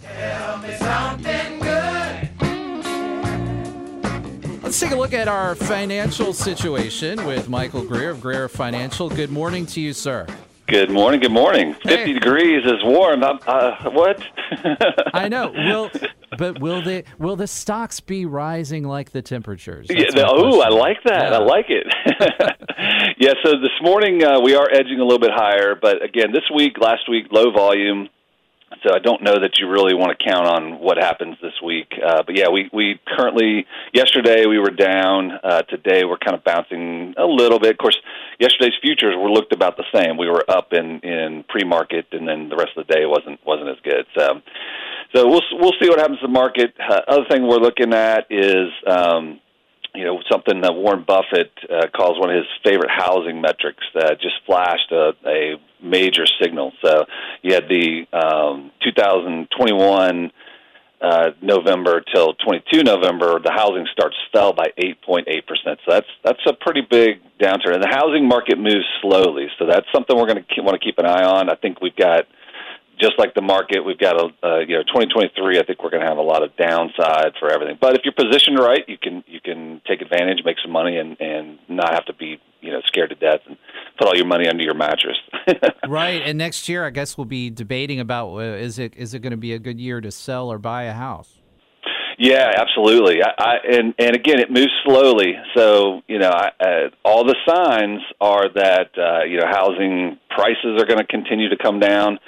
Tell me something good. Let's take a look at our financial situation with Michael Greer of Greer Financial. Good morning to you, sir. Good morning. Good morning. Hey. 50 degrees is warm. What? I know. Will the stocks be rising like the temperatures? I like that. Yeah. I like it. Yeah. So this morning we are edging a little bit higher, but again, this week, last week, low volume. So I don't know that you really want to count on what happens this week. But, yeah, we currently – yesterday we were down. Today we're kind of bouncing a little bit. Of course, yesterday's futures were looked about the same. We were up in pre-market, and then the rest of the day wasn't as good. So we'll see what happens to the market. Other thing we're looking at is something that Warren Buffett calls one of his favorite housing metrics that just flashed a major signal. So you had the 2021 November till 22 November, the housing starts fell by 8.8%. So that's a pretty big downturn. And the housing market moves slowly, so that's something we're going to want to keep an eye on. I think we've got, just like the market, we've got 2023. I think we're going to have a lot of downside for everything. But if you're positioned right, you can take advantage, make some money, and not have to be scared to death and put all your money under your mattress. Right. And next year, I guess we'll be debating about is it going to be a good year to sell or buy a house. Yeah, absolutely. And again, it moves slowly. So, all the signs are that housing prices are going to continue to come down.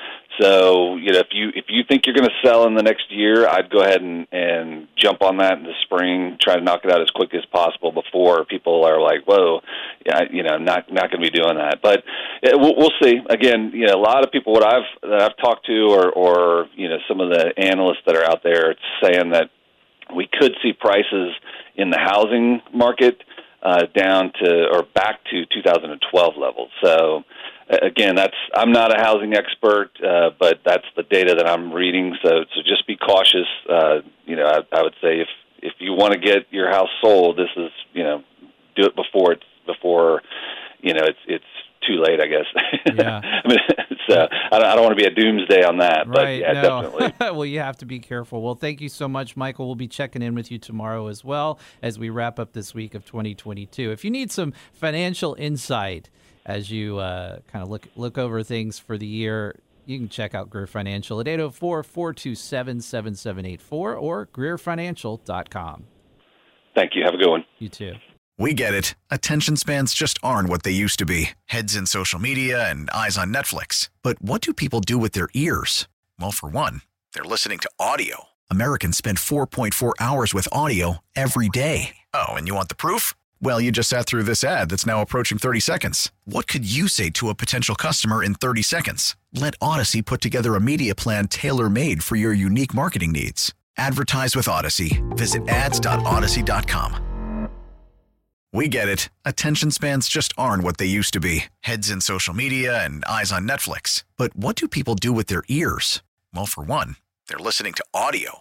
So, if you think you're going to sell in the next year, I'd go ahead and jump on that in the spring, try to knock it out as quick as possible before people are like, whoa, I'm not going to be doing that. But we'll see. Again, a lot of people that I've talked to or some of the analysts that are out there saying that we could see prices in the housing market down to or back to 2012 levels. So, again, I'm not a housing expert, but that's the data that I'm reading. So just be cautious. I would say if you want to get your house sold, this is do it before it's too late, I guess. Yeah. I mean, so I don't want to be a doomsday on that, but right, yeah, no. Definitely. Well, you have to be careful. Well, thank you so much, Michael. We'll be checking in with you tomorrow as well as we wrap up this week of 2022. If you need some financial insight as you kind of look over things for the year, you can check out Greer Financial at 804-427-7784 or greerfinancial.com. Thank you. Have a good one. You too. We get it. Attention spans just aren't what they used to be. Heads in social media and eyes on Netflix. But what do people do with their ears? Well, for one, they're listening to audio. Americans spend 4.4 hours with audio every day. Oh, and you want the proof? Well, you just sat through this ad that's now approaching 30 seconds. What could you say to a potential customer in 30 seconds? Let Audacy put together a media plan tailor-made for your unique marketing needs. Advertise with Audacy. Visit ads.audacy.com. We get it. Attention spans just aren't what they used to be. Heads in social media and eyes on Netflix. But what do people do with their ears? Well, for one, they're listening to audio.